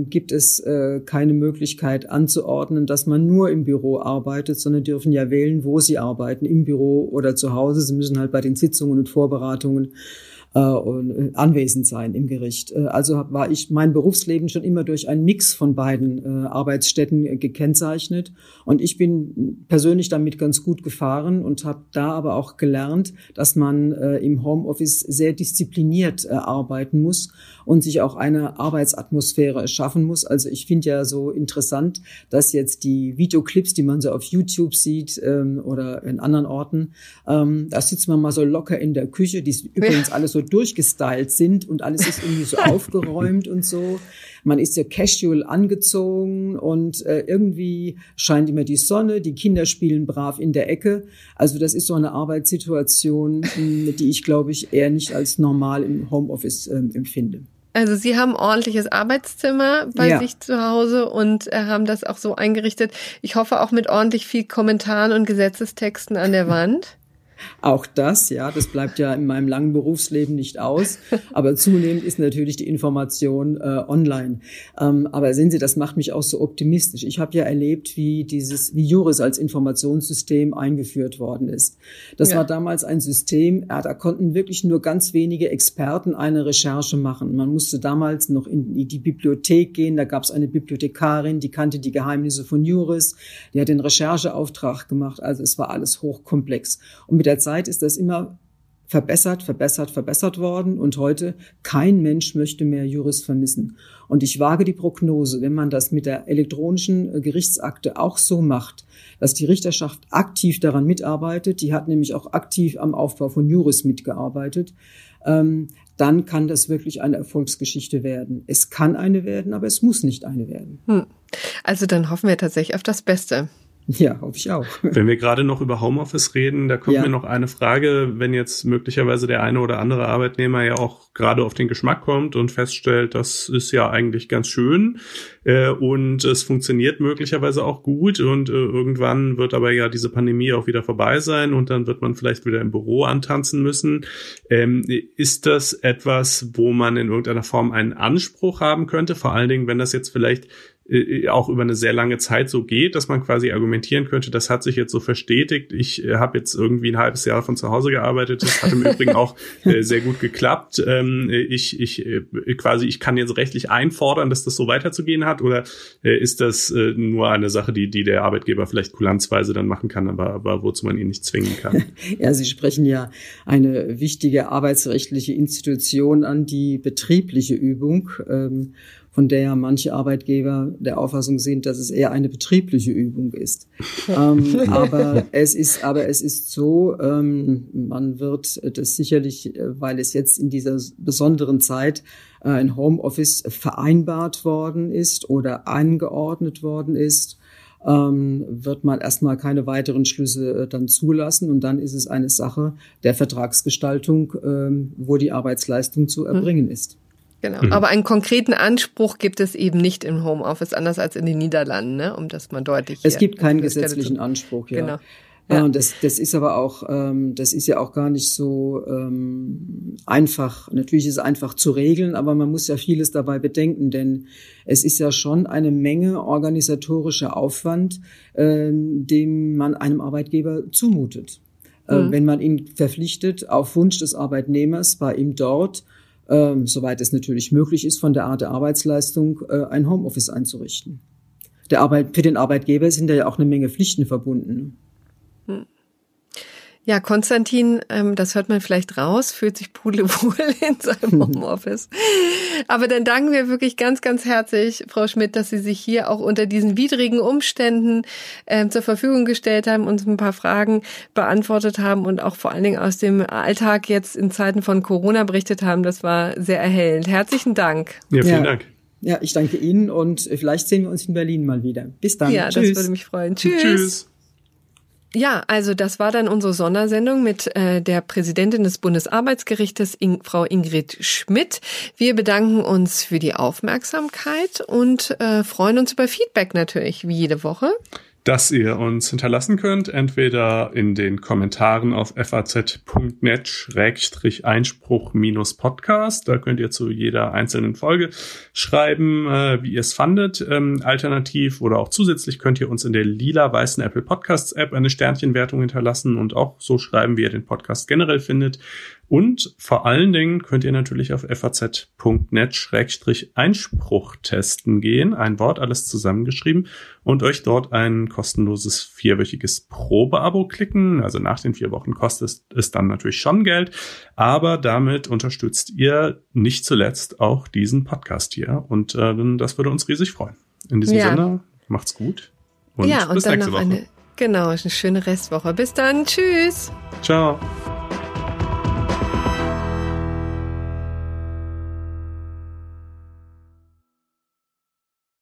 gibt es keine Möglichkeit anzuordnen, dass man nur im Büro arbeitet, sondern dürfen ja wählen, wo sie arbeiten, im Büro oder zu Hause. Sie müssen halt bei den Sitzungen und Vorberatungen und anwesend sein im Gericht. Also war ich mein Berufsleben schon immer durch einen Mix von beiden Arbeitsstätten gekennzeichnet. Und ich bin persönlich damit ganz gut gefahren und habe da aber auch gelernt, dass man im Homeoffice sehr diszipliniert arbeiten muss und sich auch eine Arbeitsatmosphäre schaffen muss. Also ich finde ja so interessant, dass jetzt die Videoclips, die man so auf YouTube sieht oder in anderen Orten, da sitzt man mal so locker in der Küche, die ist übrigens alles so durchgestylt sind und alles ist irgendwie so aufgeräumt und so. Man ist ja casual angezogen und äh, irgendwie scheint immer die Sonne, die Kinder spielen brav in der Ecke. Also das ist so eine Arbeitssituation, die ich, glaube ich, eher nicht als normal im Homeoffice äh, empfinde. Also Sie haben ein ordentliches Arbeitszimmer bei ja. sich zu Hause und äh, haben das auch so eingerichtet. Ich hoffe auch mit ordentlich viel Kommentaren und Gesetzestexten an der Wand. Auch das, ja, das bleibt ja in meinem langen Berufsleben nicht aus. Aber zunehmend ist natürlich die Information äh, online. Ähm, aber sehen Sie, das macht mich auch so optimistisch. Ich habe ja erlebt, wie dieses, wie JURIS als Informationssystem eingeführt worden ist. Das ja. war damals ein System, ja, da konnten wirklich nur ganz wenige Experten eine Recherche machen. Man musste damals noch in die Bibliothek gehen. Da gab es eine Bibliothekarin, die kannte die Geheimnisse von JURIS. Die hat den Rechercheauftrag gemacht. Also es war alles hochkomplex. Und mit der Zeit ist das immer verbessert, verbessert, verbessert worden und heute kein Mensch möchte mehr JURIS vermissen. Und ich wage die Prognose, wenn man das mit der elektronischen Gerichtsakte auch so macht, dass die Richterschaft aktiv daran mitarbeitet, die hat nämlich auch aktiv am Aufbau von JURIS mitgearbeitet, ähm, dann kann das wirklich eine Erfolgsgeschichte werden. Es kann eine werden, aber es muss nicht eine werden. Hm. Also dann hoffen wir tatsächlich auf das Beste. Ja, hoffe ich auch. Wenn wir gerade noch über Homeoffice reden, da kommt ja. mir noch eine Frage, wenn jetzt möglicherweise der eine oder andere Arbeitnehmer ja auch gerade auf den Geschmack kommt und feststellt, das ist ja eigentlich ganz schön äh, und es funktioniert möglicherweise auch gut und äh, irgendwann wird aber ja diese Pandemie auch wieder vorbei sein und dann wird man vielleicht wieder im Büro antanzen müssen. Ähm, ist das etwas, wo man in irgendeiner Form einen Anspruch haben könnte, vor allen Dingen, wenn das jetzt vielleicht auch über eine sehr lange Zeit so geht, dass man quasi argumentieren könnte, das hat sich jetzt so verstetigt, ich äh, habe jetzt irgendwie ein halbes Jahr von zu Hause gearbeitet, das hat im Übrigen auch äh, sehr gut geklappt, ähm, ich ich äh, quasi ich kann jetzt rechtlich einfordern, dass das so weiterzugehen hat, oder äh, ist das äh, nur eine Sache, die die der Arbeitgeber vielleicht kulanzweise dann machen kann, aber, aber wozu man ihn nicht zwingen kann? Ja, Sie sprechen ja eine wichtige arbeitsrechtliche Institution an, die betriebliche Übung, ähm, von der ja manche Arbeitgeber der Auffassung sind, dass es eher eine betriebliche Übung ist. ähm, aber es ist, aber es ist so, ähm, man wird das sicherlich, weil es jetzt in dieser besonderen Zeit äh, ein Homeoffice vereinbart worden ist oder angeordnet worden ist, ähm, wird man erstmal keine weiteren Schlüsse äh, dann zulassen. Und dann ist es eine Sache der Vertragsgestaltung, ähm, wo die Arbeitsleistung zu erbringen mhm. ist. Genau, mhm. aber einen konkreten Anspruch gibt es eben nicht im Homeoffice, anders als in den Niederlanden, ne? Um das mal deutlich zu machen. Es gibt keinen gesetzlichen Anspruch, ja. Genau. Ja. Und das, das ist aber auch, ähm, das ist ja auch gar nicht so ähm, einfach. Natürlich ist es einfach zu regeln, aber man muss ja vieles dabei bedenken, denn es ist ja schon eine Menge organisatorischer Aufwand, ähm, dem man einem Arbeitgeber zumutet. Mhm. Äh, wenn man ihn verpflichtet, auf Wunsch des Arbeitnehmers bei ihm dort, Ähm, soweit es natürlich möglich ist, von der Art der Arbeitsleistung äh, ein Homeoffice einzurichten. Der Arbeit, für den Arbeitgeber sind da ja auch eine Menge Pflichten verbunden. Hm. Ja, Konstantin, ähm, das hört man vielleicht raus, fühlt sich pudelwohl in seinem Homeoffice. Aber dann danken wir wirklich ganz, ganz herzlich, Frau Schmidt, dass Sie sich hier auch unter diesen widrigen Umständen ähm, zur Verfügung gestellt haben, uns ein paar Fragen beantwortet haben und auch vor allen Dingen aus dem Alltag jetzt in Zeiten von Corona berichtet haben. Das war sehr erhellend. Herzlichen Dank. Ja, vielen ja. Dank. Ja, ich danke Ihnen und vielleicht sehen wir uns in Berlin mal wieder. Bis dann. Ja, Tschüss. Das würde mich freuen. Tschüss. Tschüss. Ja, also das war dann unsere Sondersendung mit äh, der Präsidentin des Bundesarbeitsgerichtes, In- Frau Ingrid Schmidt. Wir bedanken uns für die Aufmerksamkeit und äh, freuen uns über Feedback natürlich, wie jede Woche. Dass ihr uns hinterlassen könnt, entweder in den Kommentaren auf faz punkt net slash Einspruch minus Podcast. Da könnt ihr zu jeder einzelnen Folge schreiben, äh, wie ihr es fandet. Ähm, alternativ oder auch zusätzlich könnt ihr uns in der lila-weißen Apple Podcasts App eine Sternchenwertung hinterlassen und auch so schreiben, wie ihr den Podcast generell findet. Und vor allen Dingen könnt ihr natürlich auf faz punkt net slash Einspruch testen gehen. Ein Wort, alles zusammengeschrieben. Und euch dort ein kostenloses vierwöchiges Probeabo klicken. Also nach den vier Wochen kostet es dann natürlich schon Geld. Aber damit unterstützt ihr nicht zuletzt auch diesen Podcast hier. Und äh, das würde uns riesig freuen. In diesem ja. Sinne, macht's gut. Und ja, bis und dann nächste noch Woche. Eine, genau, eine schöne Restwoche. Bis dann. Tschüss. Ciao.